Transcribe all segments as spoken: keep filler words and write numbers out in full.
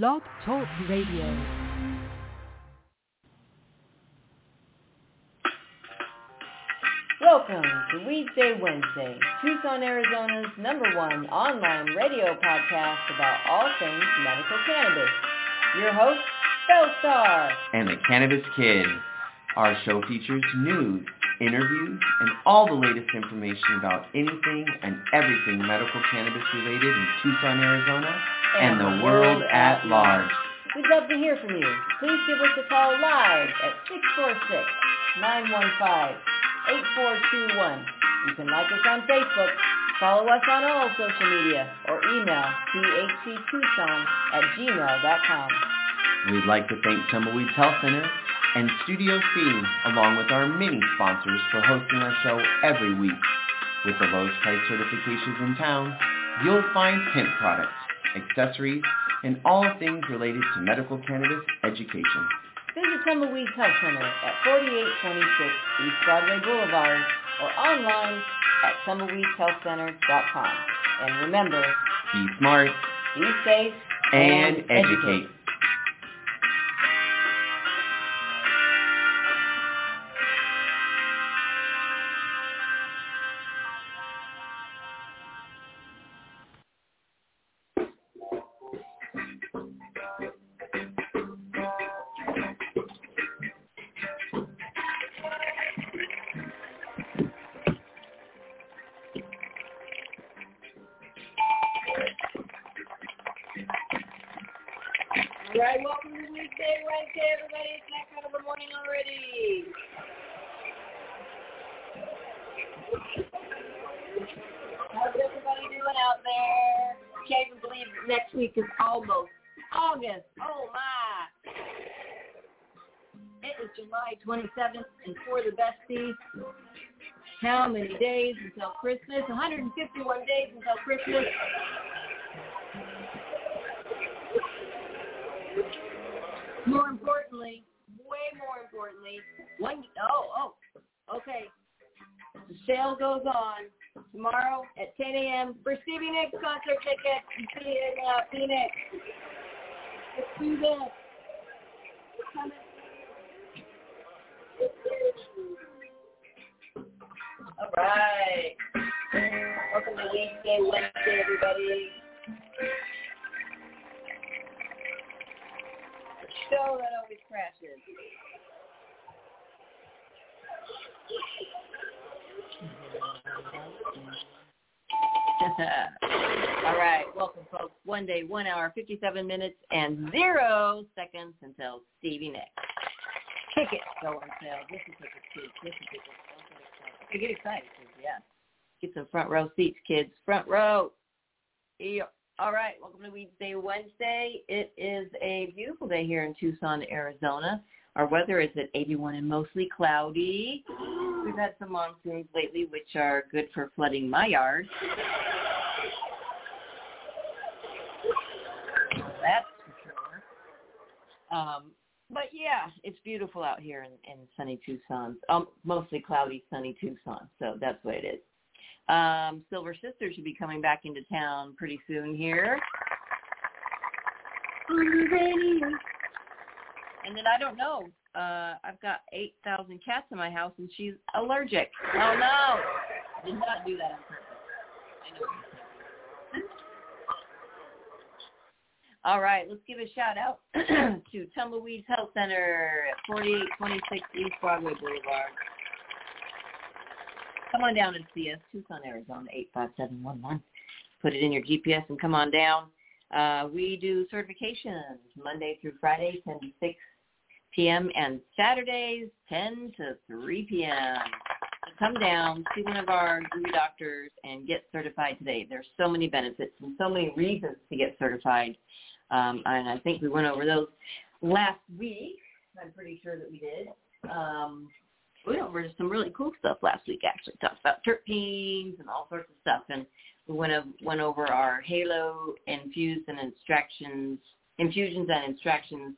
Blog Talk Radio. Welcome to Weedsday Wednesday, Tucson, Arizona's number one online radio podcast about all things medical cannabis. Your host, Spellstar. And The Cannabis Kid. Our show features news, interviews, and all the latest information about anything and everything medical cannabis related in Tucson, Arizona, and, and the world at large. We'd love to hear from you. Please give us a call live at six four six, nine one five, eight four two one. You can like us on Facebook, follow us on all social media, or email T H C Tucson at gmail dot com. We'd like to thank Tumbleweed Health Center and Studio C, along with our many sponsors, for hosting our show every week. With the lowest price certifications in town, you'll find hemp products, accessories, and all things related to medical cannabis education. Visit Tumbleweed Health Center at forty-eight twenty-six East Broadway Boulevard or online at tumbleweed health center dot com. And remember, be smart, be safe, and, and educate. educate. twenty-seventh, and for the besties, how many days until Christmas? one hundred fifty-one days until Christmas. More importantly, way more importantly, one, oh, oh, okay. The sale goes on tomorrow at ten a.m. for Stevie Nicks concert tickets in uh, Phoenix. Let's do this. Come All right. Welcome to Weedsday Wednesday, everybody. Show that always crashes. All right. Welcome, folks. One day, one hour, fifty-seven minutes, and zero seconds until Stevie Nicks. Tickets go on sale. This is tickets, kids. This is tickets. Don't get excited. Get excited, yeah. Get some front row seats, kids. Front row. Yeah. All right. Welcome to Weedsday Wednesday. It is a beautiful day here in Tucson, Arizona. Our weather is at eighty-one and mostly cloudy. We've had some monsoons lately, which are good for flooding my yard. That's for sure. Um. But, yeah, it's beautiful out here in, in sunny Tucson, um, mostly cloudy, sunny Tucson, so that's what it is. Um, Silver Sisters should be coming back into town pretty soon here. And then I don't know. Uh, I've got eight thousand cats in my house, and she's allergic. Oh, no. I did not do that on purpose. I know. All right, let's give a shout-out to Tumbleweed Health Center at forty-eight twenty-six East Broadway Boulevard. Come on down and see us, Tucson, Arizona, eight five seven one one. Put it in your G P S and come on down. Uh, we do certifications Monday through Friday, ten to six p.m., and Saturdays, ten to three p.m. So come down, see one of our guru doctors, and get certified today. There's so many benefits and so many reasons to get certified. Um, and I think we went over those last week. I'm pretty sure that we did. Um, we went over some really cool stuff last week, actually. Talked about terpenes and all sorts of stuff. And we went, over, went over our Halo infused and extractions, infusions and extractions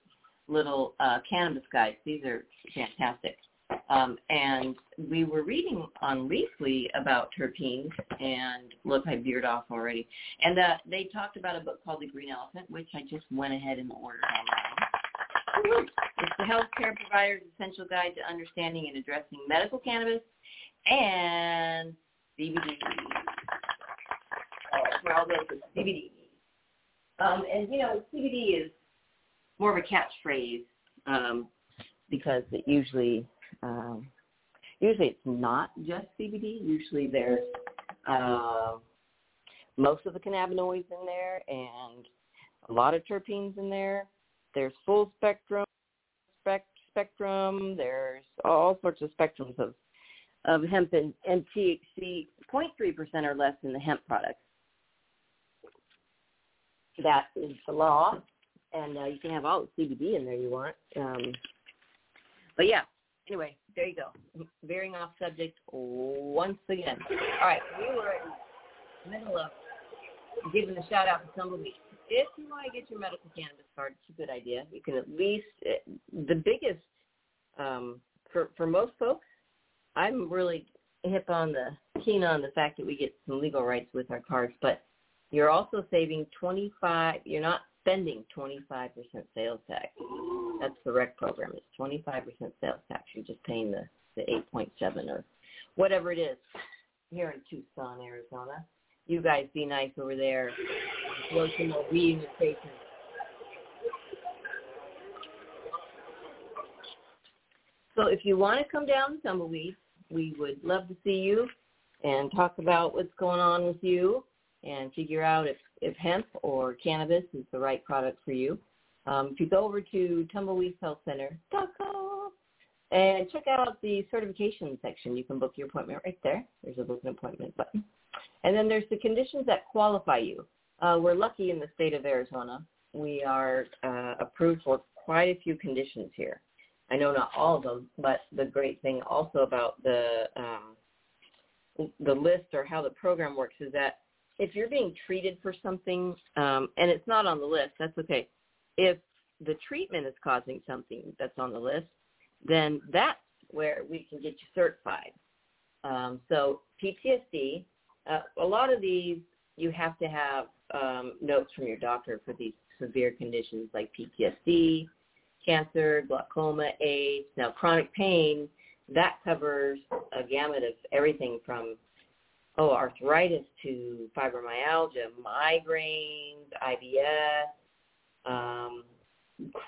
little uh, cannabis guides. These are fantastic. Um, and we were reading on Leafly about terpenes, and look, I veered off already. And uh, they talked about a book called The Green Elephant, which I just went ahead and ordered online. It's the Healthcare Provider's Essential Guide to Understanding and Addressing Medical Cannabis and C B D. We're all those with C B D. Um, and, you know, C B D is more of a catchphrase um, because it usually... Um, usually it's not just C B D. Usually there's uh, most of the cannabinoids in there and a lot of terpenes in there. There's full spectrum, spec, spectrum. There's all sorts of spectrums of, of hemp and, and T H C, zero point three percent or less in the hemp products. That is the law. And uh, you can have all the C B D in there you want. Um, but, yeah. Anyway, there you go. Veering off subject once again. All right, we were in the middle of giving a shout out to Tumbleweed. If you want to get your medical cannabis card, it's a good idea. You can at least, the biggest, um, for, for most folks, I'm really hip on the, keen on the fact that we get some legal rights with our cards, but you're also saving twenty-five, you're not spending twenty-five percent sales tax. That's the R E C program. It's twenty-five percent sales tax. You're just paying the, the eight point seven or whatever it is here in Tucson, Arizona. You guys be nice over there. Blow some more weed in your faces. So if you want to come down to Tumbleweed, we would love to see you and talk about what's going on with you and figure out if, if hemp or cannabis is the right product for you. Um, if you go over to tumbleweed health center dot com and check out the certification section, you can book your appointment right there. There's a book an appointment button. And then there's the conditions that qualify you. Uh, we're lucky in the state of Arizona. We are uh, approved for quite a few conditions here. I know not all of them, but the great thing also about the um, the list or how the program works is that if you're being treated for something um, and it's not on the list, that's okay. If the treatment is causing something that's on the list, then that's where we can get you certified. Um, so P T S D, uh, a lot of these you have to have um, notes from your doctor for these severe conditions like P T S D, cancer, glaucoma, AIDS. Now chronic pain, that covers a gamut of everything from oh arthritis to fibromyalgia, migraines, I B S. Um,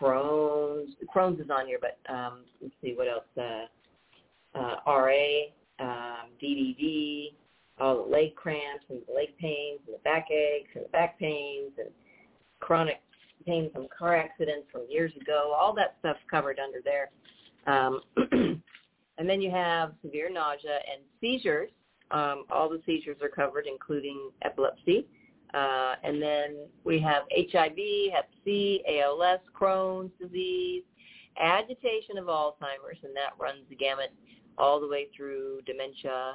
Crohn's, Crohn's is on here, but um, let's see what else, uh, uh, R A, um, D D D, all the leg cramps and the leg pains and the back aches and the back pains and chronic pain from car accidents from years ago, all that stuff's covered under there. Um, and then you have severe nausea and seizures. Um, all the seizures are covered, including epilepsy. Uh, and then we have H I V, Hep C, A L S, Crohn's disease, agitation of Alzheimer's, and that runs the gamut all the way through dementia.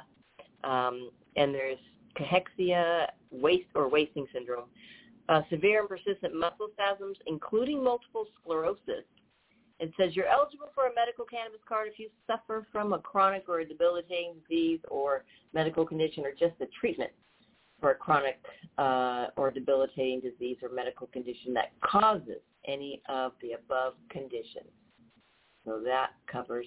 Um, and there's cachexia, waste or wasting syndrome, uh, severe and persistent muscle spasms, including multiple sclerosis. It says you're eligible for a medical cannabis card if you suffer from a chronic or a debilitating disease or medical condition or just the treatment for a chronic uh, or debilitating disease or medical condition that causes any of the above conditions. So that covers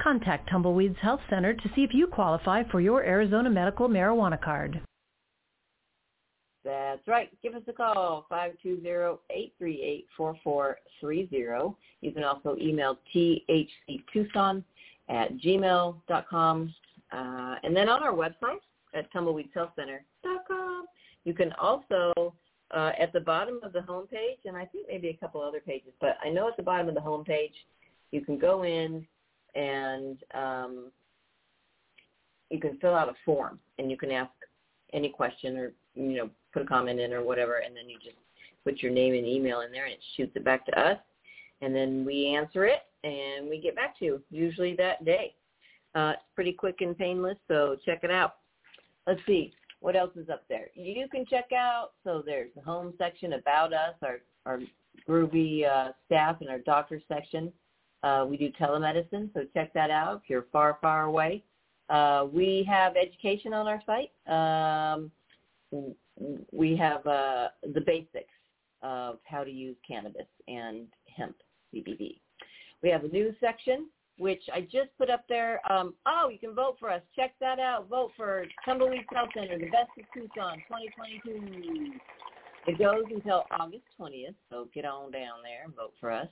Contact Tumbleweeds Health Center to see if you qualify for your Arizona medical marijuana card. That's right. Give us a call, five two zero, eight three eight, four four three zero. You can also email T H C Tucson at gmail dot com. Uh, and then on our website at tumbleweed health center dot com, you can also, uh, at the bottom of the homepage, and I think maybe a couple other pages, but I know at the bottom of the homepage, you can go in and um, you can fill out a form, and you can ask any question or, you know, put a comment in or whatever, and then you just put your name and email in there, and it shoots it back to us, and then we answer it, and we get back to you, usually that day. Uh, it's pretty quick and painless, so check it out. Let's see. What else is up there? You can check out, so there's the home section, about us, our, our groovy uh, staff, and our doctor section. Uh, we do telemedicine, so check that out if you're far, far away. Uh, we have education on our site. Um, we have uh, the basics of how to use cannabis and hemp C B D. We have a news section, which I just put up there. Um, oh, you can vote for us. Check that out. Vote for Tumbleweed Health Center, the best of Tucson, twenty twenty-two. It goes until August twentieth, so get on down there and vote for us.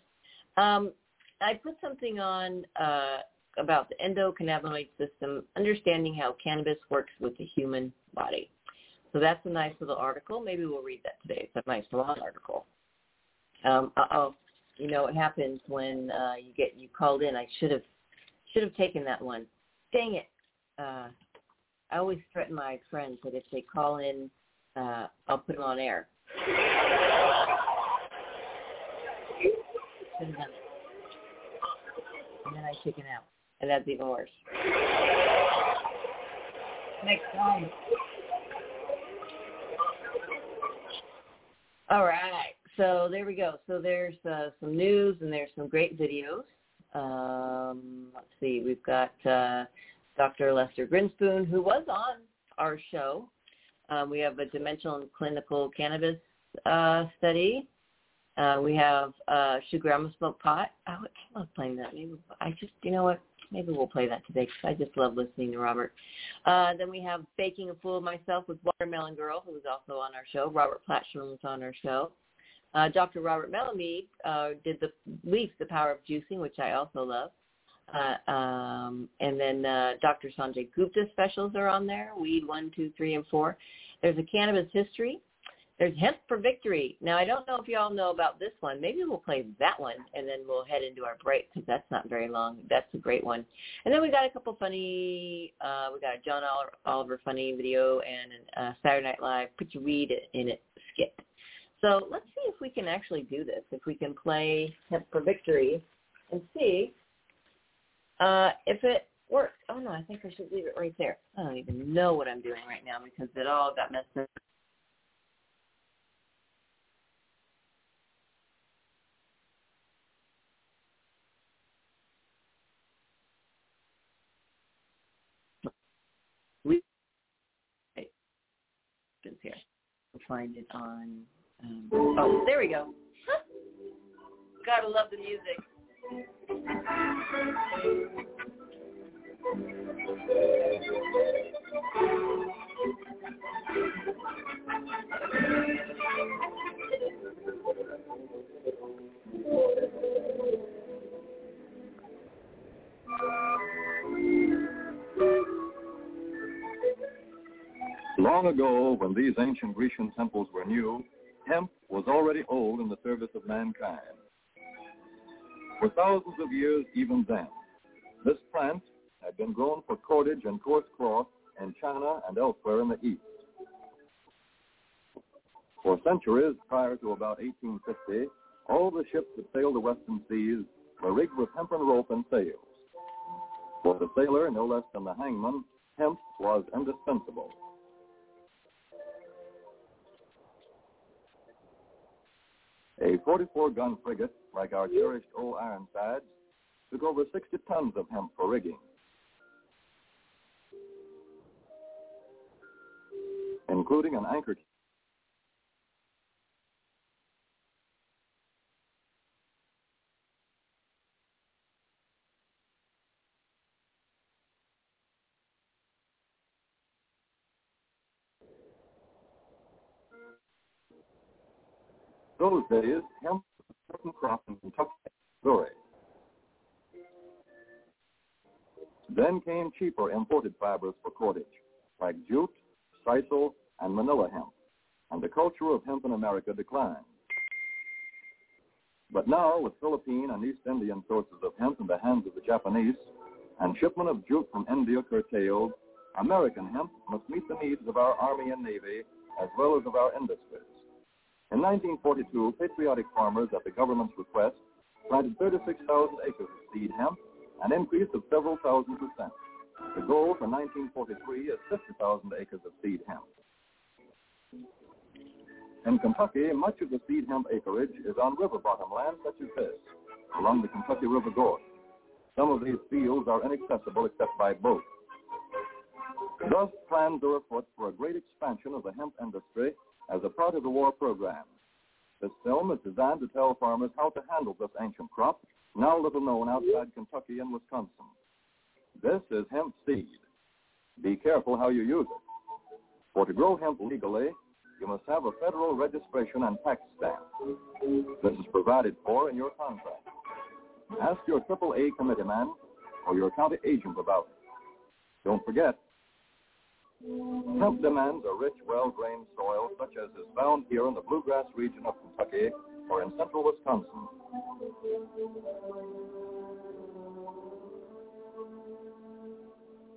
Um, I put something on uh, about the endocannabinoid system, understanding how cannabis works with the human body. So that's a nice little article. Maybe we'll read that today. It's a nice long article. Um, uh-oh. You know, it happens when uh, you get you called in. I should have should have taken that one. Dang it. Uh, I always threaten my friends that if they call in, uh, I'll put them on air. And then I chicken out. And that'd be the worst. Next time. All right. So there we go. So there's uh, some news, and there's some great videos. Um, let's see. We've got uh, Doctor Lester Grinspoon, who was on our show. Uh, we have a dimensional and clinical cannabis uh, study. Uh, we have uh, Should Grandma Smoke Pot? Oh, I love playing that. Maybe I just, you know what? Maybe we'll play that today because I just love listening to Robert. Uh, then we have Baking a Fool of Myself with Watermelon Girl, who was also on our show. Robert Plattstrom was on our show. Uh, Doctor Robert Melamede uh, did the leaf, The Power of Juicing, which I also love. Uh, um, and then uh, Doctor Sanjay Gupta specials are on there, Weed one, two, three, and four. There's a Cannabis History. There's Hemp for Victory. Now, I don't know if you all know about this one. Maybe we'll play that one, and then we'll head into our break because that's not very long. That's a great one. And then we got a couple funny, uh, we got a John Oliver funny video and a Saturday Night Live, Put Your Weed in It skit. So let's see if we can actually do this, if we can play Hemp for Victory and see uh, if it works. Oh, no, I think I should leave it right there. I don't even know what I'm doing right now because it all got messed up. We here. We'll find it on... Um, oh, there we go. Huh. Gotta love the music. Long ago, when these ancient Grecian temples were new, hemp was already old in the service of mankind. For thousands of years even then, this plant had been grown for cordage and coarse cloth in China and elsewhere in the East. For centuries prior to about eighteen fifty, all the ships that sailed the western seas were rigged with hempen rope and sails. For the sailor, no less than the hangman, hemp was indispensable. A forty-four gun frigate, like our cherished old Ironsides, took over sixty tons of hemp for rigging. Including an anchor. Those days, hemp was a certain crop in Kentucky, Missouri. Then came cheaper imported fibers for cordage, like jute, sisal, and Manila hemp, and the culture of hemp in America declined. But now, with Philippine and East Indian sources of hemp in the hands of the Japanese, and shipment of jute from India curtailed, American hemp must meet the needs of our Army and Navy, as well as of our industries. In nineteen forty-two, patriotic farmers, at the government's request, planted thirty-six thousand acres of seed hemp, an increase of several thousand percent. The goal for nineteen forty-three is fifty thousand acres of seed hemp. In Kentucky, much of the seed hemp acreage is on river bottom land such as this, along the Kentucky River Gorge. Some of these fields are inaccessible except by boat. Thus, plans are afoot for a great expansion of the hemp industry as a part of the war program. This film is designed to tell farmers how to handle this ancient crop, now little known outside Kentucky and Wisconsin. This is hemp seed. Be careful how you use it. For to grow hemp legally, you must have a federal registration and tax stamp. This is provided for in your contract. Ask your triple A committeeman or your county agent about it. Don't forget, hemp demands a rich, well-drained soil such as is found here in the Bluegrass region of Kentucky or in central Wisconsin.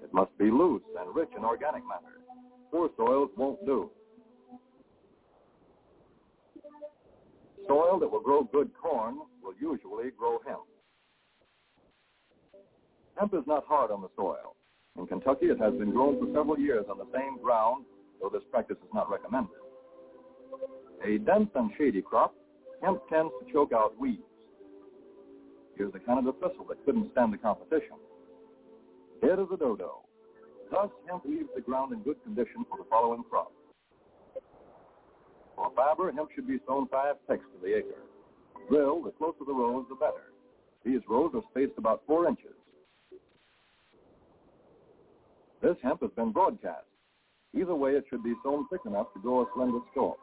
It must be loose and rich in organic matter. Poor soils won't do. Soil that will grow good corn will usually grow hemp. Hemp is not hard on the soil. In Kentucky, it has been grown for several years on the same ground, though this practice is not recommended. A dense and shady crop, hemp tends to choke out weeds. Here's the Canada thistle that couldn't stand the competition. It is a dodo. Thus, hemp leaves the ground in good condition for the following crop. For fiber, hemp should be sown five pecks to the acre. Drill, the closer the rows, the better. These rows are spaced about four inches. This hemp has been broadcast. Either way, it should be sown thick enough to grow a slender stalk.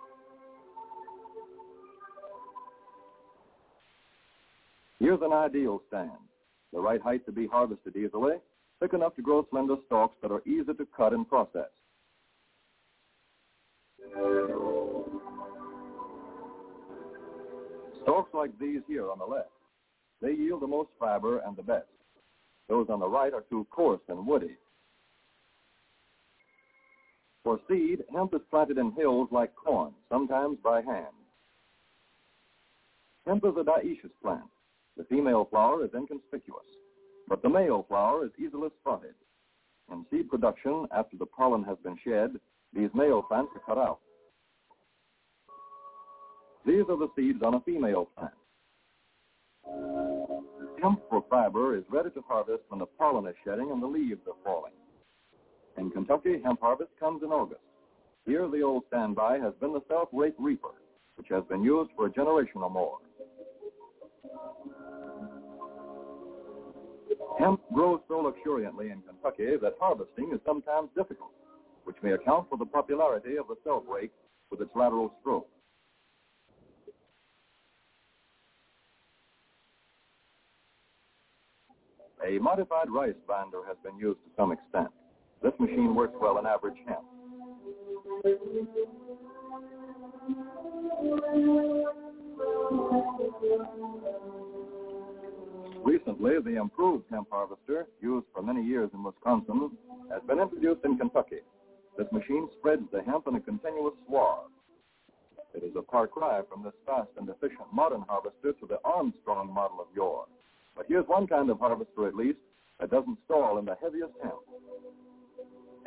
Here's an ideal stand. The right height to be harvested easily, thick enough to grow slender stalks that are easy to cut and process. Stalks like these here on the left, they yield the most fiber and the best. Those on the right are too coarse and woody. For seed, hemp is planted in hills like corn, sometimes by hand. Hemp is a dioecious plant. The female flower is inconspicuous, but the male flower is easily spotted. In seed production, after the pollen has been shed, these male plants are cut out. These are the seeds on a female plant. Hemp for fiber is ready to harvest when the pollen is shedding and the leaves are falling. In Kentucky, hemp harvest comes in August. Here, the old standby has been the self-rake reaper, which has been used for a generation or more. Hemp grows so luxuriantly in Kentucky that harvesting is sometimes difficult, which may account for the popularity of the self-rake with its lateral stroke. A modified rice binder has been used to some extent. This machine works well in average hemp. Recently, the improved hemp harvester, used for many years in Wisconsin, has been introduced in Kentucky. This machine spreads the hemp in a continuous swath. It is a far cry from this fast and efficient modern harvester to the Armstrong model of yore. But here's one kind of harvester, at least, that doesn't stall in the heaviest hemp.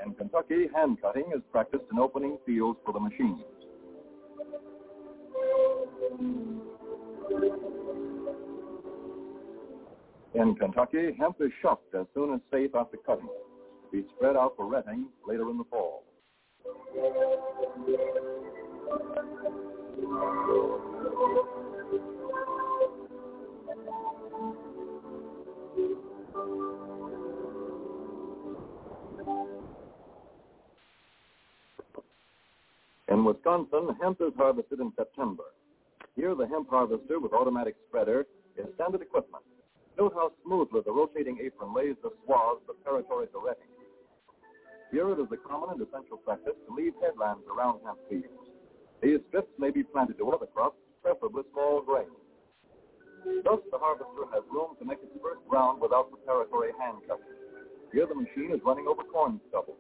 In Kentucky, hand cutting is practiced in opening fields for the machines. In Kentucky, hemp is shucked as soon as safe after cutting, to be spread out for retting later in the fall. In Wisconsin, hemp is harvested in September. Here, the hemp harvester with automatic spreader is standard equipment. Note how smoothly the rotating apron lays the swaths preparatory to retting. Here, it is a common and essential practice to leave headlands around hemp fields. These strips may be planted to other crops, preferably small grain. Thus, the harvester has room to make its first round without preparatory hand cutting. Here, the machine is running over corn stubble,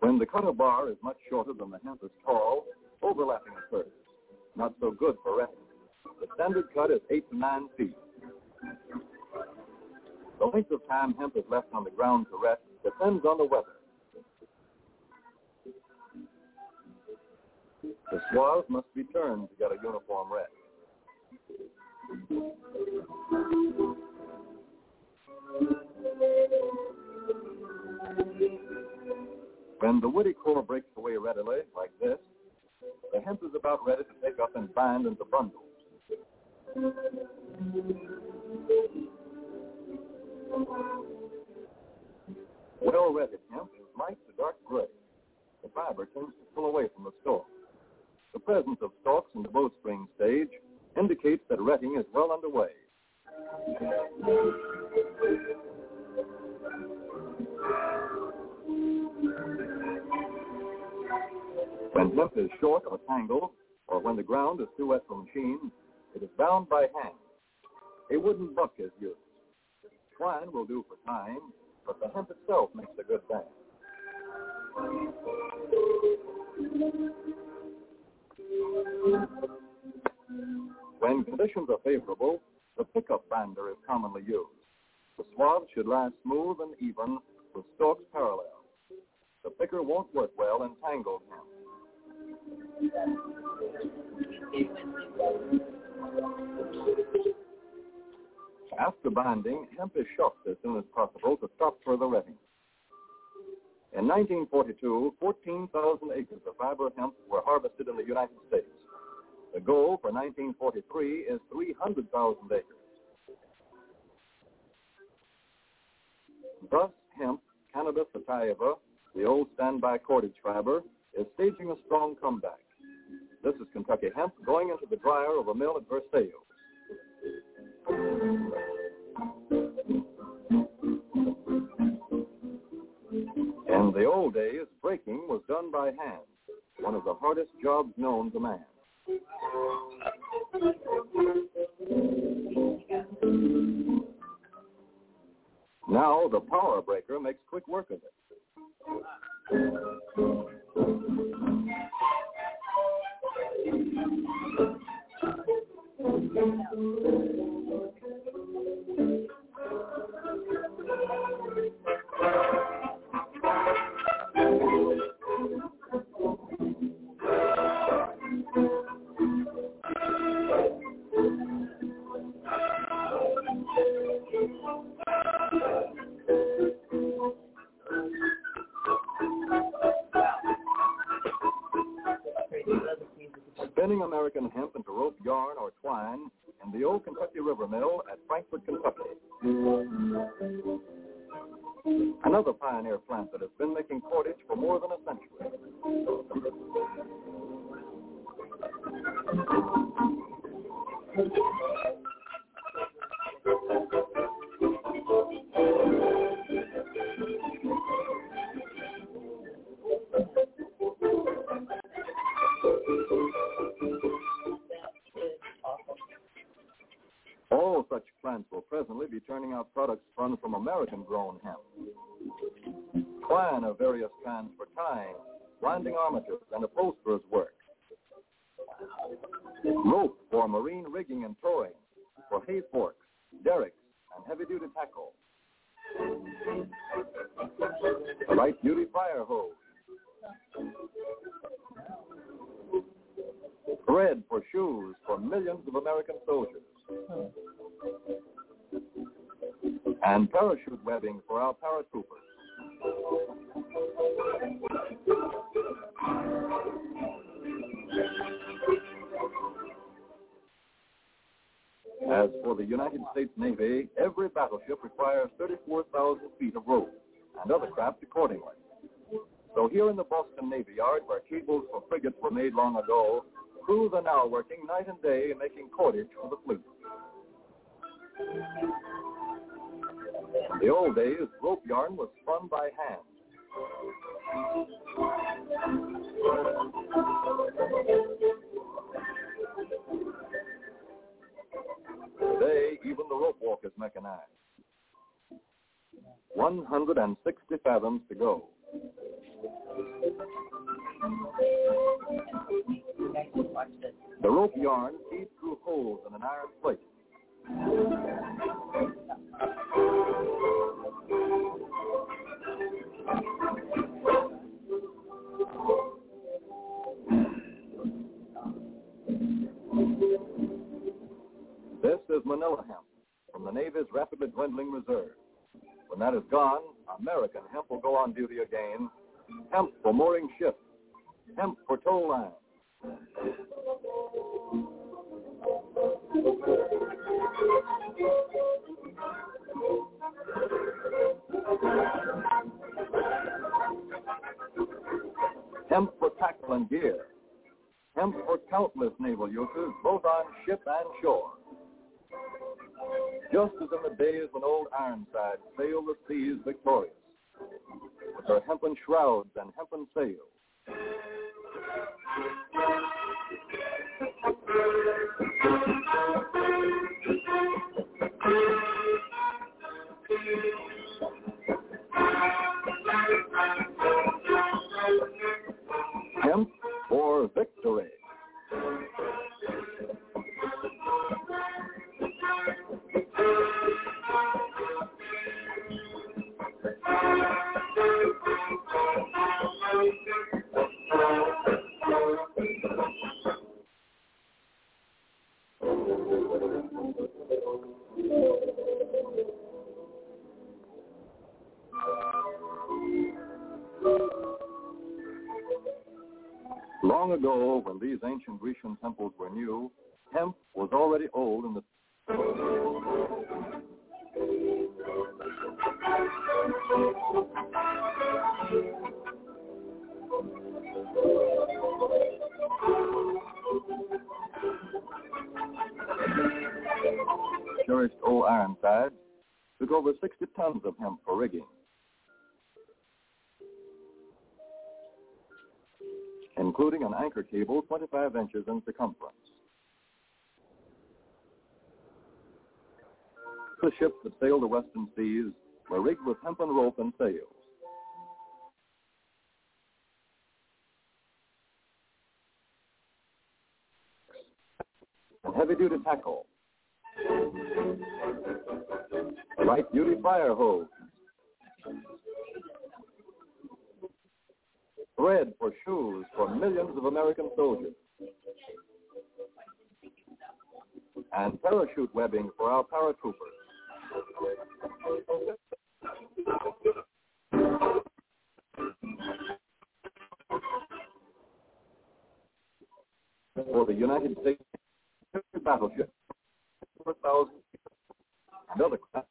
When the cutter bar is much shorter than the hemp is tall, overlapping occurs. Not so good for resin. The standard cut is eight to nine feet. The length of time hemp is left on the ground to rest depends on the weather. The swaths must be turned to get a uniform rest. When the woody core breaks away readily, like this, the hemp is about ready to take up and bind into bundles. Well-redded hemp is light to dark gray. The fiber tends to pull away from the stalk. The presence of stalks in the bowstring stage indicates that retting is well underway. When hemp is short or tangled, or when the ground is too wet for machines, it is bound by hand. A wooden buck is used. Twine will do for tying, but the hemp itself makes a good band. When conditions are favorable, the pickup binder is commonly used. The swaths should lie smooth and even, with stalks parallel. The picker won't work well in tangled hemp. After binding, hemp is shucked as soon as possible to stop further retting. In nineteen forty-two, fourteen thousand acres of fiber hemp were harvested in the United States. The goal for nineteen forty-three is three hundred thousand acres. Thus, hemp, cannabis sativa, the old standby cordage fiber, is staging a strong comeback. This is Kentucky hemp going into the dryer of a mill at Versailles. In the old days, breaking was done by hand, one of the hardest jobs known to man. Now the power breaker makes quick work of it. Spinning American hemp into rope yarn or twine in the old Kentucky River Mill at Frankfort, Kentucky. Another pioneer plant that has been making cordage for more than a century. All such plants will presently be turning out products spun from American-grown hemp. Twine of various kinds for tying, winding armatures, and upholsterer's work. Rope for marine rigging and towing, for hay forks, derricks, and heavy-duty tackle. A light-duty fire hose. Thread for shoes for millions of American soldiers. And parachute webbing for our paratroopers. As for the United States Navy, every battleship requires thirty-four thousand feet of rope and other craft accordingly. So here in the Boston Navy Yard, where cables for frigates were made long ago, crews are now working night and day making cordage for the fleet. In the old days, rope yarn was spun by hand. Today, even the rope walk is mechanized. one hundred sixty fathoms to go. The rope yarn feeds through holes in an iron plate. This is Manila hemp from the Navy's rapidly dwindling reserve. When that is gone, American hemp will go on duty again. Hemp for mooring ships. Hemp for tow lines. Hemp for tackle and gear. Hemp for countless naval uses, both on ship and shore. Just as in the days when old Ironsides sailed the seas victorious, with her hempen shrouds and hempen sails. Hemp for victory. Long ago, when these ancient Grecian temples were new, hemp was already old in the... Cherished old Ironsides took over sixty tons of hemp for rigging. Including an anchor cable twenty-five inches in circumference. The ships that sailed the western seas were rigged with hempen rope and sails. And heavy-duty tackle. Light-duty fire hose. Thread for shoes for millions of American soldiers. And parachute webbing for our paratroopers. For the United States battleship, four thousand and other classes.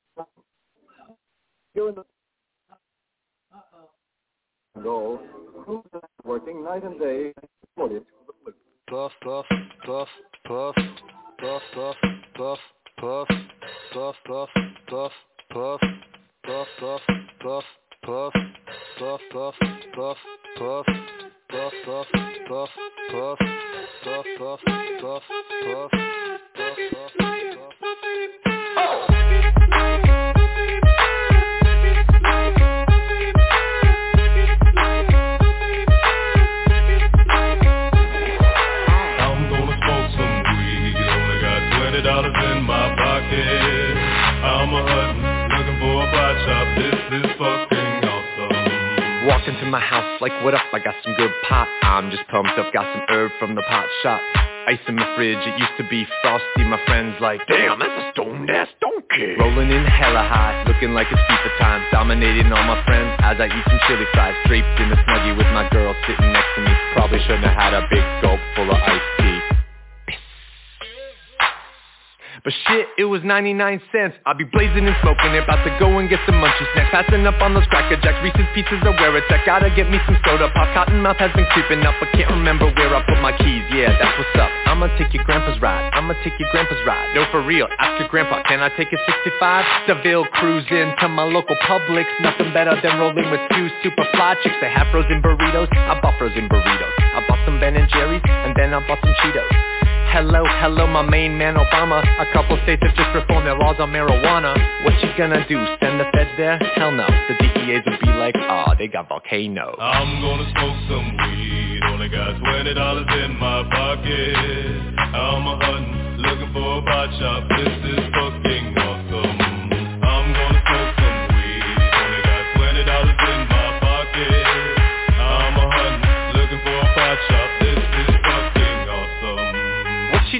Go working night and day for it. Puff, puff, puff, puff, puff, puff, puff, puff, puff, puff, puff, puff, puff, puff, puff, puff, puff, puff, puff, puff, puff, puff, puff, puff, puff, puff, puff, puff, puff, puff. I'm a huntin', looking for a pot shop, this is fucking awesome. Walked into my house like, what up, I got some good pot. I'm just pumped up, got some herb from the pot shop. Ice in my fridge, it used to be frosty. My friends like, damn, that's a stoned-ass donkey. Rolling in hella high, looking like it's FIFA time. Dominating all my friends as I eat some chili fries. Draped in a Snuggie with my girl sitting next to me. Probably shouldn't have had a big gulp full of iced tea. But shit, it was ninety-nine cents. I'll be blazing and smoking it. About to go and get some munchies next. Passing up on those Cracker Jacks. Reese's Pieces are where it's at. Gotta get me some soda pop. Cottonmouth has been creeping up. I can't remember where I put my keys. Yeah, that's what's up. I'ma take your grandpa's ride. I'ma take your grandpa's ride. No, for real. Ask your grandpa, can I take a sixty-five? DeVille cruising to my local Publix. Nothing better than rolling with two super fly chicks. They have frozen burritos. I bought frozen burritos. I bought some Ben and Jerry's. And then I bought some Cheetos. Hello, hello, my main man Obama. A couple states have just reformed their laws on marijuana. What you gonna do? Send the feds there? Hell no. The D E As would be like, aw, oh, they got volcanoes. I'm gonna smoke some weed. Only got twenty dollars in my pocket. I'm a hunting, looking for a pot shop. This is fucking awesome. I'm gonna smoke some weed. Only got twenty dollars in my pocket. I'm a hunting, looking for a pot shop. This is fucking awesome. What you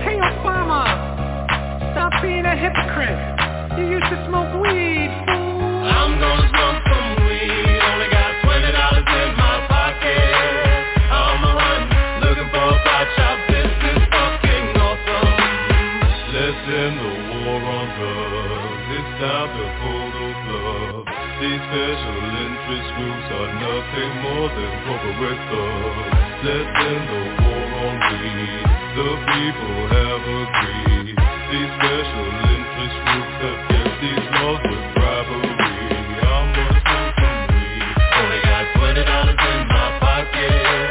Hey Obama, stop being a hypocrite. You used to smoke weed, fool. I'm gonna smoke some weed. Only got twenty dollars in my pocket. I'm a hunting, looking for a pot shop. This is fucking awesome. Let's end the war on drugs. It's time to pull the plug. These special interest groups are nothing more than corporate thugs. Let's end the war on weed. The people have agreed. These special interest groups have kept these laws with bribery. I'm gonna smoke some weed. Only got twenty dollars in my pocket.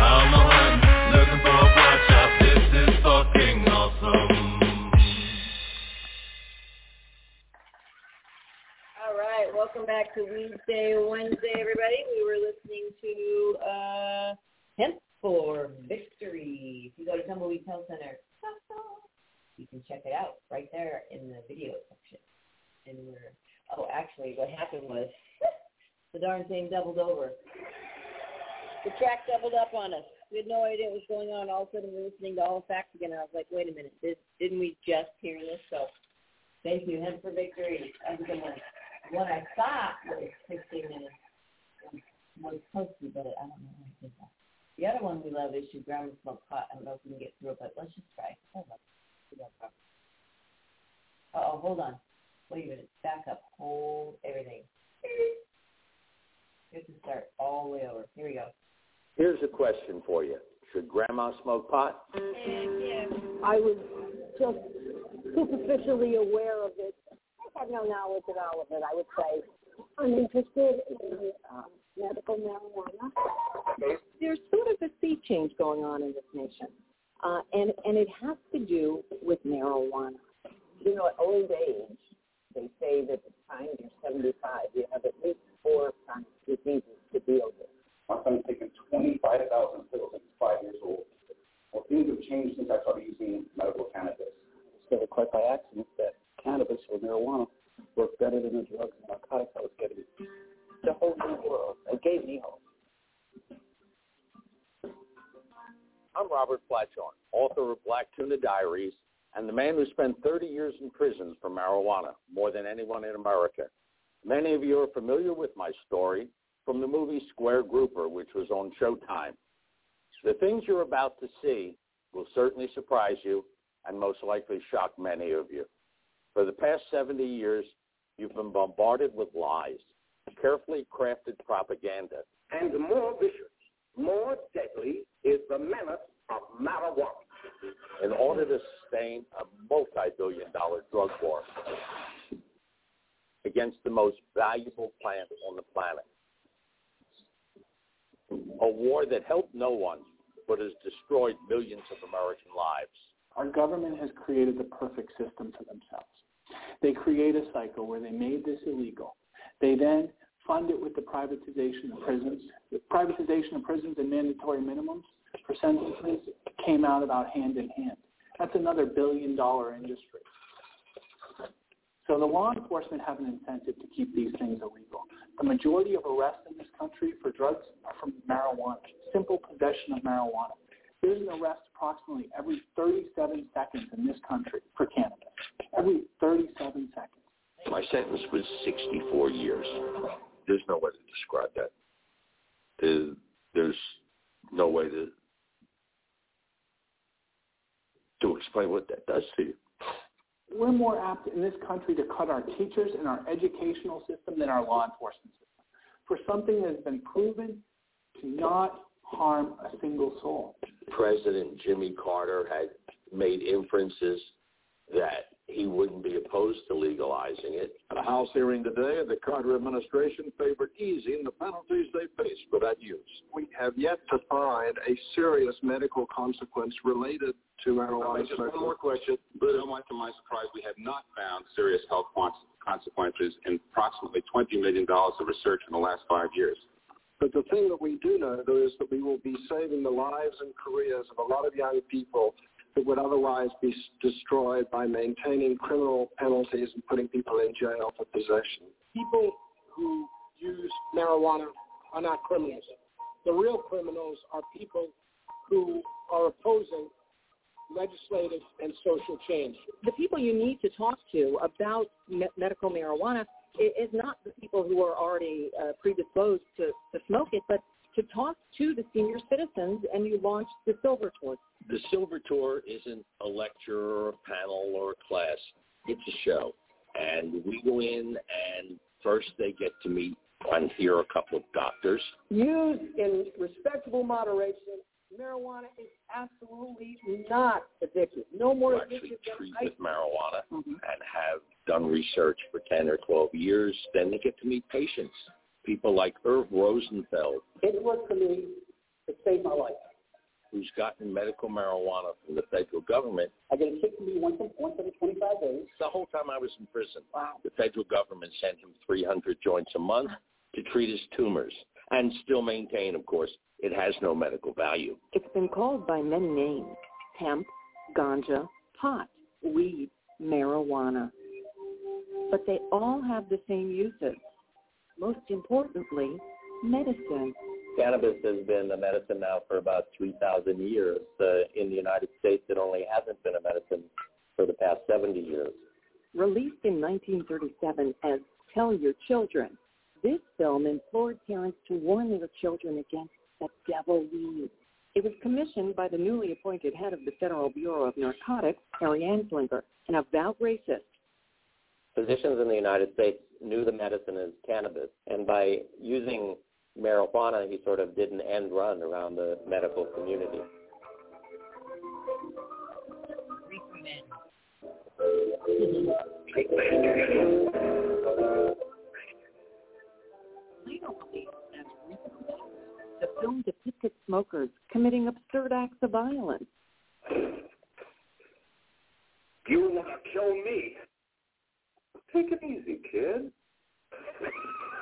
I'm a hunting, looking for a pot shop. This is fucking awesome. All right, welcome back to Weedsday Wednesday, everybody. We were listening to uh, Hemp for Victory. If you go to Tumbleweed Health Center, you can check it out right there in the video section. And we're, oh, actually, what happened was the darn thing doubled over. The track doubled up on us. We had no idea what was going on. All of a sudden, we were listening to all the facts again. And I was like, wait a minute, this, didn't we just hear this? So thank you, Hemp for Victory. I was gonna, what I thought was fifteen minutes was supposed to, but I don't know how I did that. The other one we love is Should Grandma Smoke Pot. I don't know if we can get through it, but let's just try. I love it. Uh-oh, hold on. Wait a minute. Back up. Hold everything. We have to start all the way over. Here we go. Here's a question for you. Should Grandma smoke pot? Yeah. I was just superficially aware of it. I had no knowledge at all of it, I would say. I'm interested in um, medical marijuana. There's sort of a sea change going on in this nation. Uh, and, and it has to do with marijuana. You know, at old age, they say that by the time you're seventy-five, you have at least four chronic diseases to deal with. My son's taken twenty-five thousand pills since five years old. Well, things have changed since I started using medical cannabis. It was quite by accident that cannabis or marijuana worked better than the drugs and narcotics I was getting. It's a whole new world. It gave me hope. I'm Robert Plattstrom, author of Black Tuna Diaries, and the man who spent thirty years in prison for marijuana, more than anyone in America. Many of you are familiar with my story from the movie Square Grouper, which was on Showtime. The things you're about to see will certainly surprise you and most likely shock many of you. For the past seventy years, you've been bombarded with lies, carefully crafted propaganda. And more vicious, more deadly is the menace of marijuana. In order to sustain a multi-billion dollar drug war against the most valuable plant on the planet. A war that helped no one, but has destroyed millions of American lives. Our government has created the perfect system for themselves. They create a cycle where they made this illegal. They then fund it with the privatization of prisons. The privatization of prisons and mandatory minimums for sentences came out about hand in hand. That's another billion dollar industry. So the law enforcement have an incentive to keep these things illegal. The majority of arrests in this country for drugs are from marijuana, simple possession of marijuana. There's an arrest approximately every thirty-seven seconds in this country for cannabis. Every thirty-seven seconds. My sentence was sixty-four years. There's no way to describe that. There's, there's no way to to explain what that does to you. We're more apt in this country to cut our teachers and our educational system than our law enforcement system for something that has been proven to not harm a single soul. President Jimmy Carter had made inferences that he wouldn't be opposed to legalizing it. At a House hearing today, the Carter administration favored easing the penalties they face for that use. We have yet to find a serious medical consequence related to marijuana. Just one more question. But much to my surprise, we have not found serious health consequences in approximately twenty million dollars of research in the last five years. But the thing that we do know, though, is that we will be saving the lives and careers of a lot of young people that would otherwise be destroyed by maintaining criminal penalties and putting people in jail for possession. People who use marijuana are not criminals. The real criminals are people who are opposing legislative and social change. The people you need to talk to about me- medical marijuana is not the people who are already uh, predisposed to, to smoke it, but to talk to the senior citizens, and you launched the Silver Tour. The Silver Tour isn't a lecture or a panel or a class. It's a show. And we go in, and first they get to meet and hear a couple of doctors. Used in respectable moderation, marijuana is absolutely not addictive. No more addictive actually treat than with marijuana mm-hmm. and have done research for ten or twelve years. Then they get to meet patients. People like Irv Rosenfeld. It worked for me. It saved my life. Who's gotten medical marijuana from the federal government. I get a kit from me once, once every twenty-five days. The whole time I was in prison. Wow. The federal government sent him three hundred joints a month to treat his tumors and still maintain, of course, it has no medical value. It's been called by many names. Hemp, ganja, pot, weed, marijuana. But they all have the same uses. Most importantly, medicine. Cannabis has been a medicine now for about three thousand years. Uh, in the United States, it only hasn't been a medicine for the past seventy years. Released in nineteen thirty-seven as Tell Your Children, this film implored parents to warn their children against the devil weed. It was commissioned by the newly appointed head of the Federal Bureau of Narcotics, Harry Anslinger, an avowed racist. Physicians in the United States knew the medicine as cannabis, and by using marijuana, he sort of did an end run around the medical community. Legally, as recently, the film depicted smokers committing absurd acts of violence. You will not kill me. Take it easy, kid.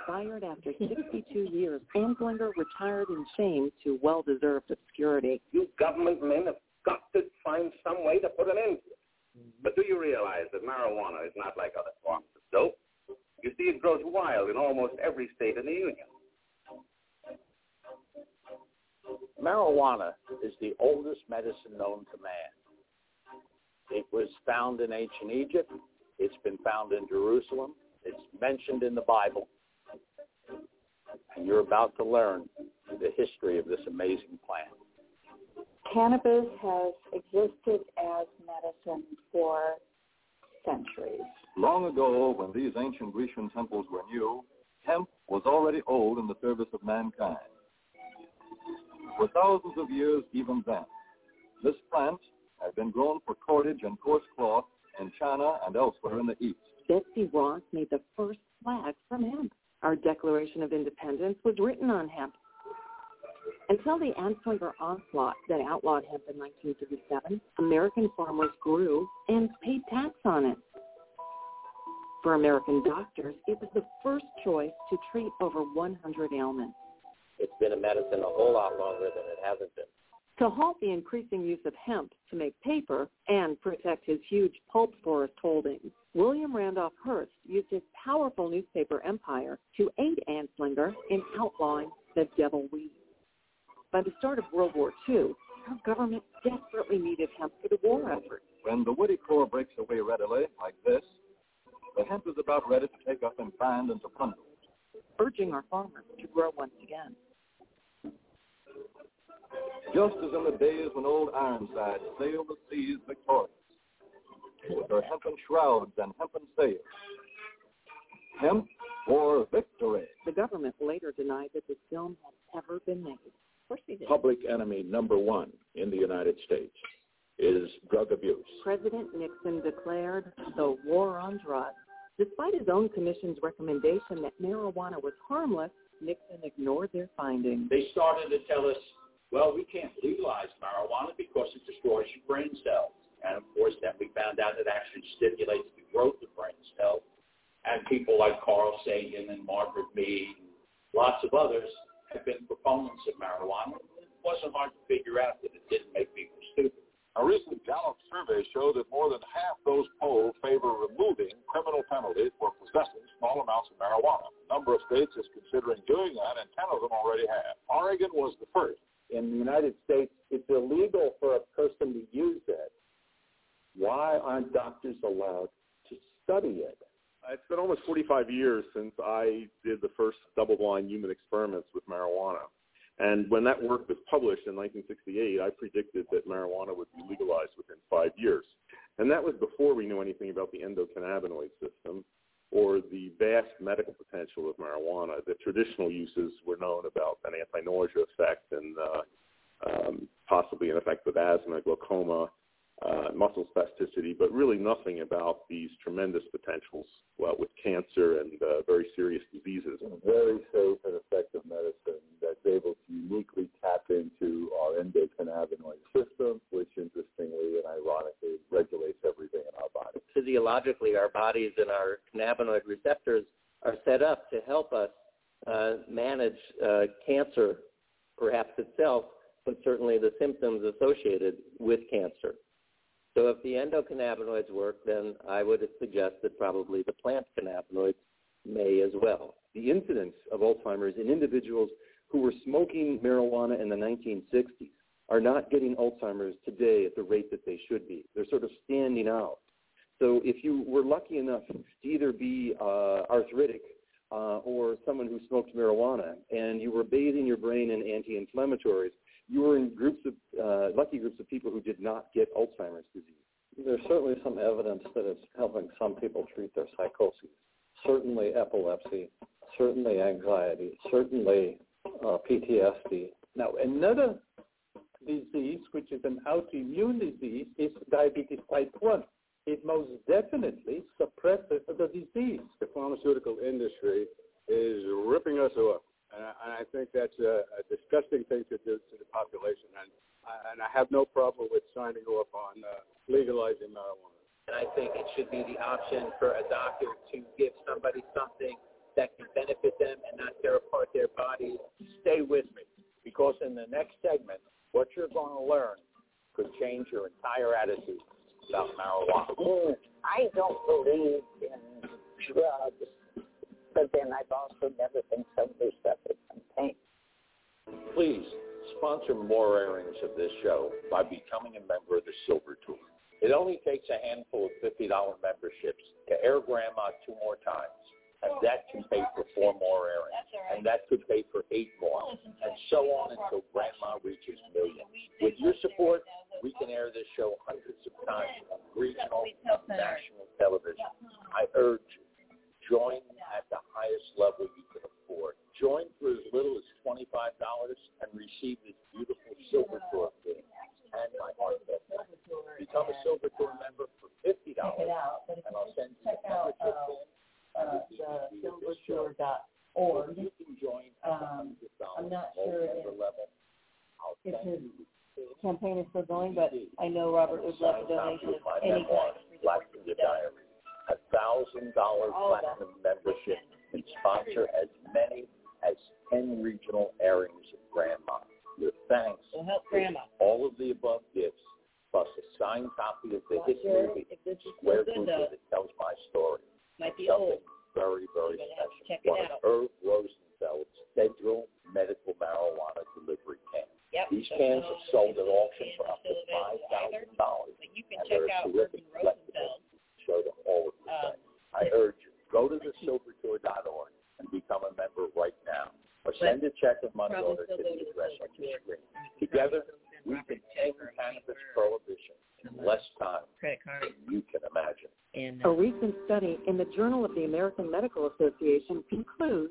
Fired after sixty-two years, Anslinger retired in shame to well-deserved obscurity. You government men have got to find some way to put an end to it. But do you realize that marijuana is not like other forms of dope? You see, it grows wild in almost every state in the Union. Marijuana is the oldest medicine known to man. It was found in ancient Egypt. It's been found in Jerusalem. It's mentioned in the Bible. And you're about to learn the history of this amazing plant. Cannabis has existed as medicine for centuries. Long ago, when these ancient Grecian temples were new, hemp was already old in the service of mankind. For thousands of years even then, this plant had been grown for cordage and coarse cloth in China and elsewhere in the East. Betsy Ross made the first flag from hemp. Our Declaration of Independence was written on hemp. Until the Anslinger onslaught that outlawed hemp in nineteen thirty-seven, American farmers grew and paid tax on it. For American doctors, it was the first choice to treat over one hundred ailments. It's been a medicine a whole lot longer than it hasn't been. To halt the increasing use of hemp to make paper and protect his huge pulp forest holdings, William Randolph Hearst used his powerful newspaper empire to aid Anslinger in outlawing the devil weed. By the start of World War Two, our government desperately needed hemp for the war effort. When the woody core breaks away readily, like this, the hemp is about ready to take up and bind into bundles, urging our farmers to grow once again. Just as in the days when old Ironsides sailed the seas victorious, with her hempen shrouds and hempen sails. Hemp for victory. The government later denied that this film had ever been made. Of course they did. Public enemy number one in the United States is drug abuse. President Nixon declared the war on drugs. Despite his own commission's recommendation that marijuana was harmless, Nixon ignored their findings. They started to tell us, well, we can't legalize marijuana because it destroys your brain cells. And, of course, then we found out it actually stimulates the growth of brain cells. And people like Carl Sagan and Margaret Mead, lots of others, have been proponents of marijuana. It wasn't hard to figure out that it didn't make people stupid. A recent Gallup survey showed that more than half those polled favor removing criminal penalties for possessing small amounts of marijuana. A number of states is considering doing that, and ten of them already have. Oregon was the first. In the United States, it's illegal for a person to use it. Why aren't doctors allowed to study it? It's been almost forty-five years since I did the first double-blind human experiments with marijuana. And when that work was published in nineteen sixty-eight, I predicted that marijuana would be legalized within five years. And that was before we knew anything about the endocannabinoid system or the vast medical potential of marijuana. The traditional uses were known about an anti-nausea effect and uh, um, possibly an effect with asthma, glaucoma, uh, muscle spasticity, but really nothing about these tremendous potentials well, with cancer and uh, very serious diseases. Very safe and effective medicine that's able to uniquely tap into our endocannabinoid system, which interestingly and ironically regulates everything in our body. Physiologically, our bodies and our cannabinoid receptors are set up to help us uh, manage uh, cancer, perhaps itself, but certainly the symptoms associated with cancer. So if the endocannabinoids work, then I would suggest that probably the plant cannabinoids may as well. The incidence of Alzheimer's in individuals who were smoking marijuana in the nineteen sixties are not getting Alzheimer's today at the rate that they should be. They're sort of standing out. So if you were lucky enough to either be uh, arthritic uh, or someone who smoked marijuana and you were bathing your brain in anti-inflammatories, you were in groups of uh, lucky groups of people who did not get Alzheimer's disease. There's certainly some evidence that it's helping some people treat their psychoses. Certainly epilepsy, certainly anxiety, certainly uh, P T S D. Now, another disease, which is an autoimmune disease, is diabetes type one. It most definitely suppresses the disease. The pharmaceutical industry is ripping us up. And I, and I think that's a, a disgusting thing to do to the population. And I, and I have no problem with signing off on uh, legalizing marijuana. And I think it should be the option for a doctor to give somebody something that can benefit them and not tear apart their body. Stay with me, because in the next segment, what you're going to learn could change your entire attitude about marijuana. Mm, I don't believe in drugs. But then I've also never been somebody suffered from pain. Please sponsor more airings of this show by becoming a member of the Silver Tour. It only takes a handful of fifty dollars memberships to air Grandma two more times, and that could pay for four more airings, and that could pay for eight more, and so on until Grandma reaches million. With your support, we can air this show hundreds of times on regional and national television. I urge you. Join at the highest level you can afford. Join for as little as twenty-five dollars and receive this beautiful Silver Tour gift and my heart member. Become a Silver Tour member for fifty dollars, and I'll send you a membership link and the D V D of this show. Or you can join at one hundred dollars member level. I'll send you the campaign is still going, but I know Robert would love a donation of any kind. Black in your diary. A one thousand dollars platinum membership can sponsor as many as ten regional airings of Grandma. Your thanks will help Grandma. All check it out. Irv Rosenfeld's federal medical marijuana delivery camp. Yep. These cans are sold at auction for up to five thousand dollars. But you can check out Irv Rosenfeld. Show them all of the um, things. I urge you, go to the silver tour dot org and become a member right now. Or send a check of money order to the address on your screen. Together, we can end cannabis prohibition in less time than you can imagine. And, uh, a recent study in the Journal of the American Medical Association concludes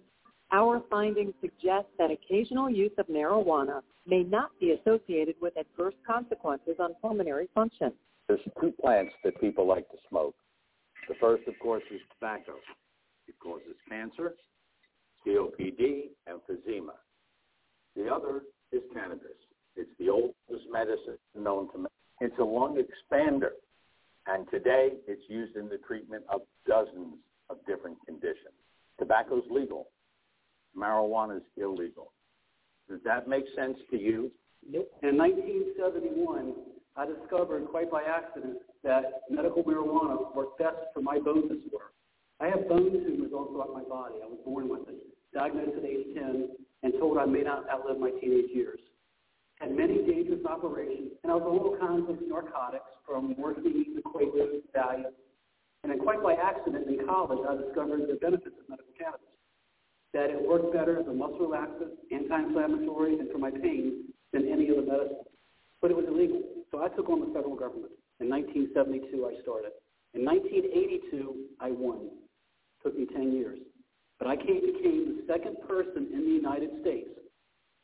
our findings suggest that occasional use of marijuana may not be associated with adverse consequences on pulmonary function. There's two plants that people like to smoke. The first, of course, is tobacco. It causes cancer, C O P D, emphysema. The other is cannabis. It's the oldest medicine known to man. It's a lung expander, and today it's used in the treatment of dozens of different conditions. Tobacco's legal. Marijuana is illegal. Does that make sense to you? Nope. In nineteen seventy-one, I discovered quite by accident that medical marijuana worked best for my bone disorder. I have bone tumors all throughout my body. I was born with it, diagnosed at age ten, and told I may not outlive my teenage years. Had many dangerous operations, and I was on all kinds of narcotics, from morphine to Quaaludes, Valium. And then quite by accident in college, I discovered the benefits of medical cannabis, that it worked better as a muscle relaxant, anti-inflammatory, and for my pain than any other medicine. But it was illegal, so I took on the federal government. In nineteen seventy-two, I started. In nineteen eighty-two, I won. Took me ten years. But I became the second person in the United States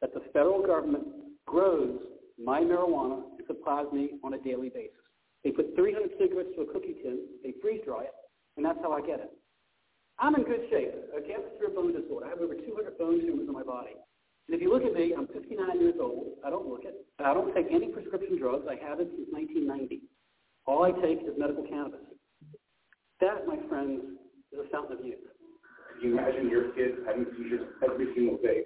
that the federal government grows my marijuana and supplies me on a daily basis. They put three hundred cigarettes to a cookie tin, they freeze-dry it, and that's how I get it. I'm in good shape. Okay, I'm a bone disorder. I have over two hundred bone tumors in my body. And if you look at me, I'm fifty-nine years old. I don't look it. I don't take any prescription drugs. I haven't since nineteen ninety. All I take is medical cannabis. That, my friends, is a fountain of youth. Can you imagine your kids having seizures every single day,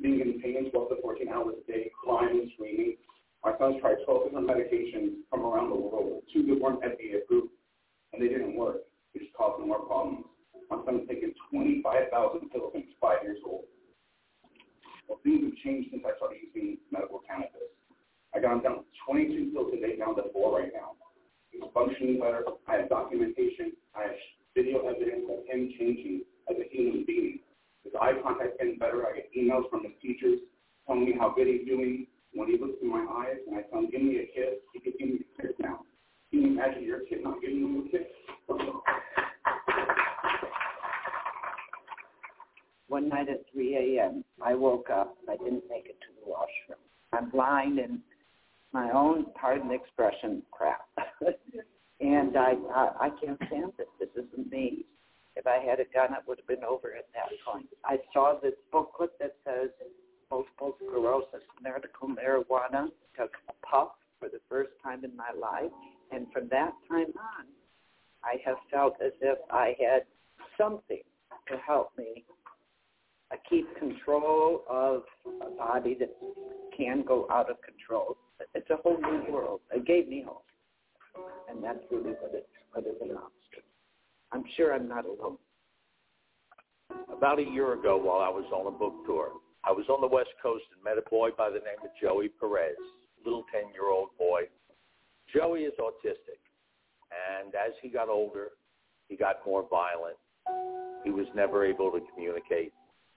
being in pain twelve to fourteen hours a day, crying and screaming? Our sons tried twelve different medications from around the world, two that weren't F D A approved, and they didn't work. It just caused them more problems. My son's taken twenty-five thousand pills since five years old. Well, things have changed since I started using medical cannabis. I got down to twenty-two pills a day, down to four right now. It's functioning better. I have documentation. I have video evidence of him changing as a human being. His eye contact getting better. I get emails from his teachers telling me how good he's doing. When he looks in my eyes and I tell him, give me a kiss, he can give me a kiss now. Can you imagine your kid not giving him a kiss? One night at three a.m., I woke up. I didn't make it to the washroom. I'm blind and my own, pardon the expression, crap. And I, I I can't stand this. This isn't me. If I had a gun, it would have been over at that point. I saw this booklet that says multiple sclerosis, medical marijuana. Took a puff for the first time in my life. And from that time on, I have felt as if I had something to help me I keep control of a body that can go out of control. It's a whole new world. It gave me hope. And that's really what it's, what it's announced. I'm sure I'm not alone. About a year ago, while I was on a book tour, I was on the West Coast and met a boy by the name of Joey Perez, little ten-year-old boy. Joey is autistic. And as he got older, he got more violent. He was never able to communicate.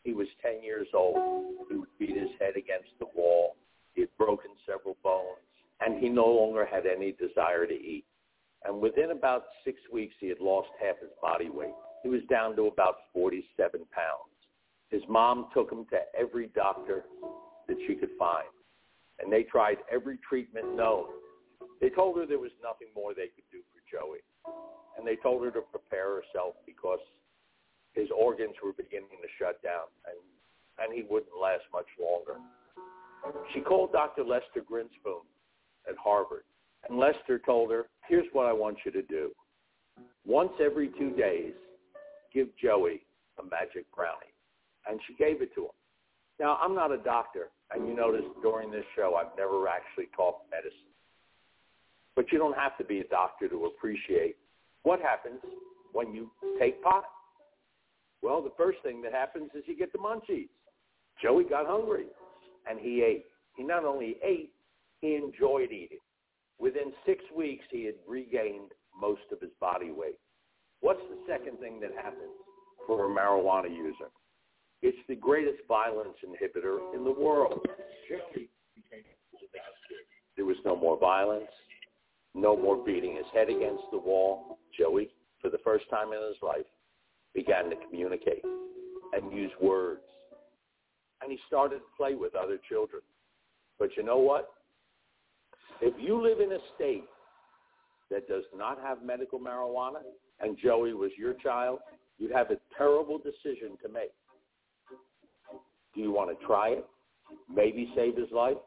He was ten years old. He would beat his head against the wall. He had broken several bones, and he no longer had any desire to eat. And within about six weeks, he had lost half his body weight. He was down to about forty-seven pounds. His mom took him to every doctor that she could find, and they tried every treatment known. They told her there was nothing more they could do for Joey, and they told her to prepare herself because his organs were beginning to shut down, and, and he wouldn't last much longer. She called Doctor Lester Grinspoon at Harvard, and Lester told her, here's what I want you to do. Once every two days, give Joey a magic brownie. And she gave it to him. Now, I'm not a doctor, and you notice during this show I've never actually taught medicine. But you don't have to be a doctor to appreciate what happens when you take pot. Well, the first thing that happens is you get the munchies. Joey got hungry, and he ate. He not only ate, he enjoyed eating. Within six weeks, he had regained most of his body weight. What's the second thing that happens for a marijuana user? It's the greatest violence inhibitor in the world. There was no more violence, no more beating his head against the wall. Joey, for the first time in his life, began to communicate and use words. And he started to play with other children. But you know what? If you live in a state that does not have medical marijuana, and Joey was your child, you'd have a terrible decision to make. Do you want to try it, maybe save his life,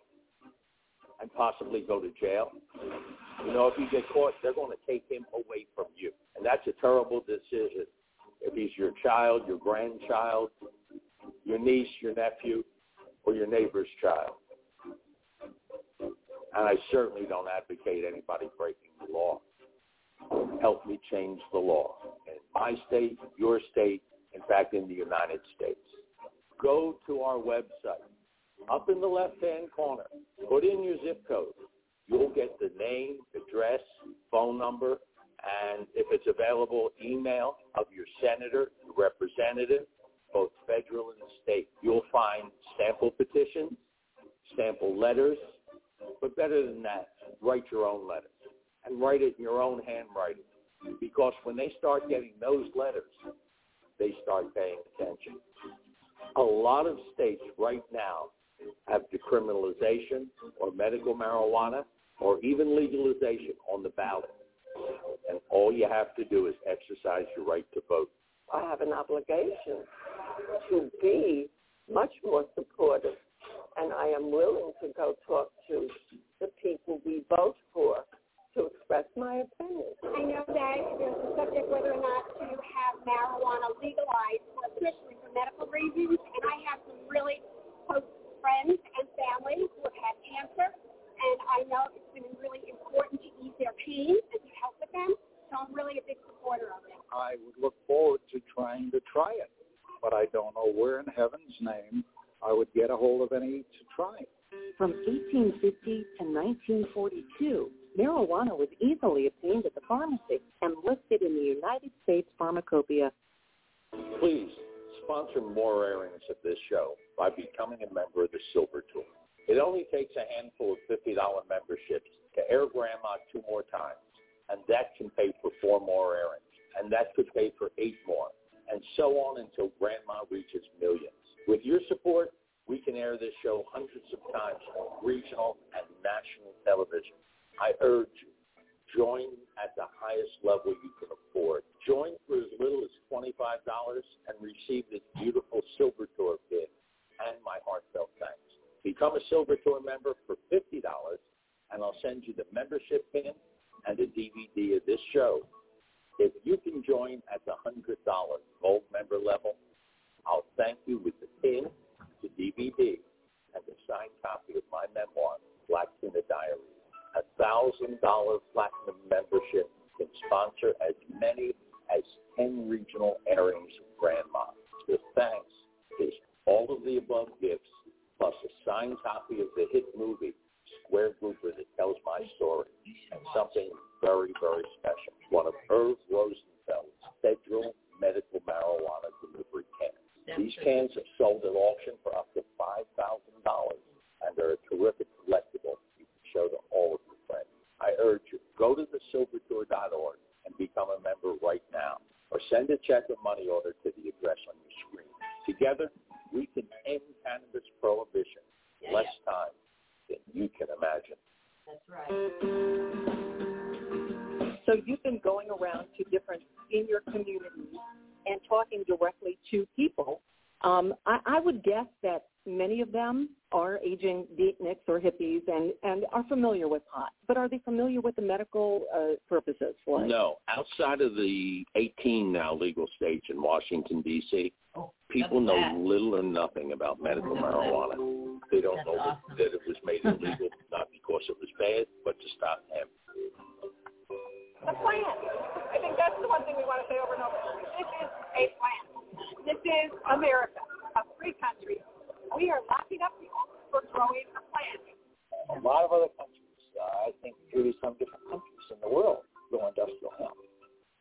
and possibly go to jail? You know, if you get caught, they're going to take him away from you. And that's a terrible decision. If he's your child, your grandchild, your niece, your nephew, or your neighbor's child. And I certainly don't advocate anybody breaking the law. Help me change the law in my state, your state, in fact, in the United States. Go to our website. Up in the left-hand corner, put in your zip code. You'll get the name, address, phone number, and if it's available, email of your senator, your representative, both federal and state. You'll find sample petitions, sample letters, but better than that, write your own letters and write it in your own handwriting, because when they start getting those letters, they start paying attention. A lot of states right now have decriminalization or medical marijuana or even legalization on the ballot. And all you have to do is exercise your right to vote. I have an obligation to be much more supportive, and I am willing to go talk to the people we vote for to express my opinion. I know that there's a subject whether or not to have marijuana legalized, especially for medical reasons, and I have some really close friends and family who have had cancer, and I know it's been really important to ease their pain and to help with them, so I'm really a big supporter of it. I would look forward to trying to try it, but I don't know where in heaven's name I would get a hold of any to try it. From eighteen fifty to nineteen forty-two, marijuana was easily obtained at the pharmacy and listed in the United States Pharmacopoeia. Please sponsor more airings of this show by becoming a member of the Silver Tour. It only takes a handful of fifty dollars memberships to air Grandma two more times, and that can pay for four more airings, and that could pay for eight more, and so on until Grandma reaches millions. With your support, we can air this show hundreds of times on regional and national television. I urge you, join at the highest level you can afford. Join for as little as twenty-five dollars and receive this beautiful Silver Tour bid and my heartfelt thanks. Become a Silver Tour member for fifty dollars, and I'll send you the membership pin and a D V D of this show. If you can join at the one hundred dollars Gold member level, I'll thank you with the pin, the D V D, and the signed copy of my memoir, Black Tuna Diaries. A one thousand dollars platinum membership can sponsor as many as ten regional airings of Grandma. The thanks is all of the above gifts, plus a signed copy of the hit movie, Square Grouper, that tells my story, and something very, very special, one of Irv Rosenfeld's federal medical marijuana delivery cans. These cans have sold at auction for up to five thousand dollars, and they're a terrific collectible you can show to all of your friends. I urge you, go to the silver tour dot org and become a member right now, or send a check or money order to the address on your screen. Together, we can end cannabis prohibition in less time than you can imagine. That's right. So you've been going around to different senior communities and talking directly to people. Um, I, I would guess that many of them are aging beatniks or hippies and, and are familiar with pot. But are they familiar with the medical uh, purposes? Like? No. Outside of the eighteen now legal states in Washington, D C, oh, people know that. Little or nothing about medical marijuana. They don't that's know awesome. that, that it was made illegal, not because it was bad, but to stop hemp. The plant. I think that's the one thing we want to say over and over. This is a plant. is America, a free country. We are locking up people for growing a plant. A lot of other countries, uh, I think through some different countries in the world, grow industrial hemp.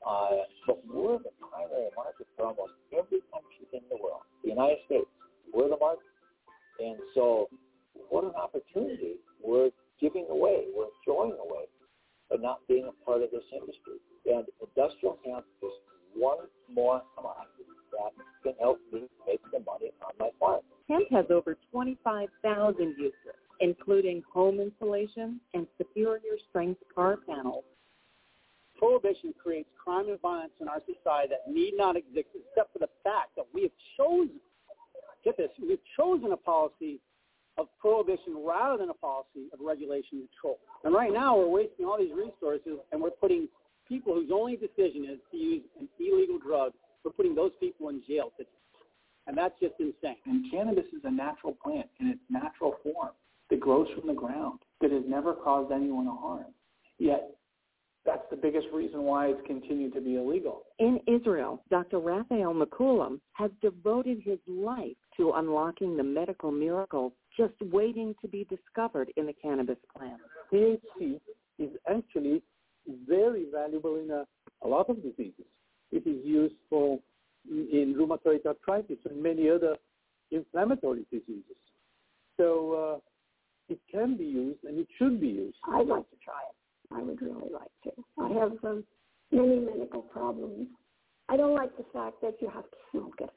Uh, but we're the primary market for almost every country in the world. The United States, we're the market. And so what an opportunity we're giving away, we're throwing away, but not being a part of this industry. And industrial hemp is one more commodity that can help me make the money on my farm. Hemp has over twenty-five thousand uses, including home insulation and superior strength car panels. Prohibition creates crime and violence in our society that need not exist except for the fact that we have chosen, get this, we have chosen a policy of prohibition rather than a policy of regulation and control. And right now we're wasting all these resources and we're putting people whose only decision is to use an illegal drug, we're putting those people in jail. And that's just insane. And cannabis is a natural plant in its natural form that grows from the ground, that has never caused anyone harm. Yet that's the biggest reason why it's continued to be illegal. In Israel, Doctor Raphael McCullum has devoted his life to unlocking the medical miracle just waiting to be discovered in the cannabis plant. T H C is actually very valuable in a, a lot of diseases. It is used for in rheumatoid arthritis and many other inflammatory diseases. So uh, it can be used and it should be used. I'd like to try it. I would really like to. I have um, many medical problems. I don't like the fact that you have to smoke it.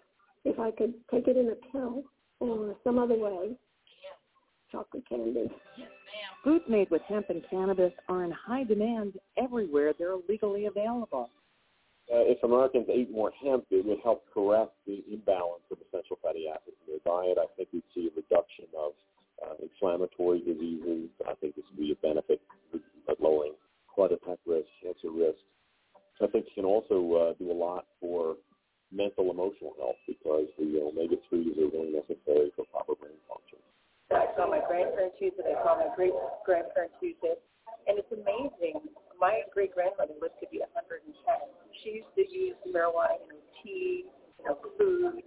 If I could take it in a pill or some other way, yes. Chocolate candy. Yes, ma'am. Foods made with hemp and cannabis are in high demand everywhere they're legally available. Uh, if Americans ate more hemp, it would help correct the imbalance of essential fatty acids in their diet. I think we'd see a reduction of Uh, inflammatory diseases. I think this would be a benefit of lowering heart attack risk, cancer risk. I think you can also uh, do a lot for mental, emotional health because the omega threes are really necessary for proper brain function. I saw my grandparents use it. I saw my great-grandparents use it. And it's amazing. My great-grandmother lived to be one hundred ten. She used to use marijuana in her tea, you know, food.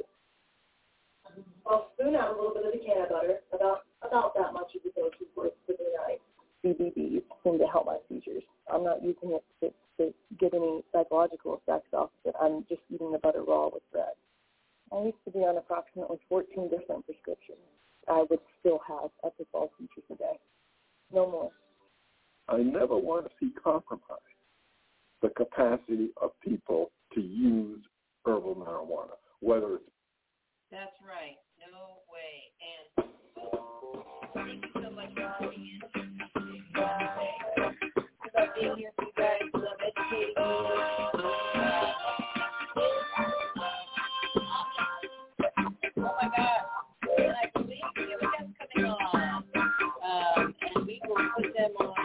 I'll spoon out a little bit of the canna butter, about about that much of the go-to for the night. C B D seem to help my seizures. I'm not using it to, to get any psychological effects off of it. I'm just eating the butter raw with bread. I used to be on approximately fourteen different prescriptions. I would still have up to twelve seizures a day. No more. I never want to see compromise the capacity of people to use herbal marijuana, whether it's That's right. No way. And thank you so much for having me. I love being here for you guys. I love educating you. Oh, my God. And I believe we have guests coming on. Um, and we will put them on.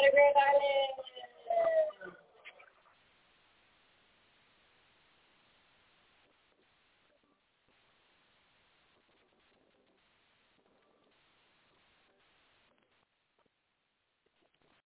Later, Grand Island.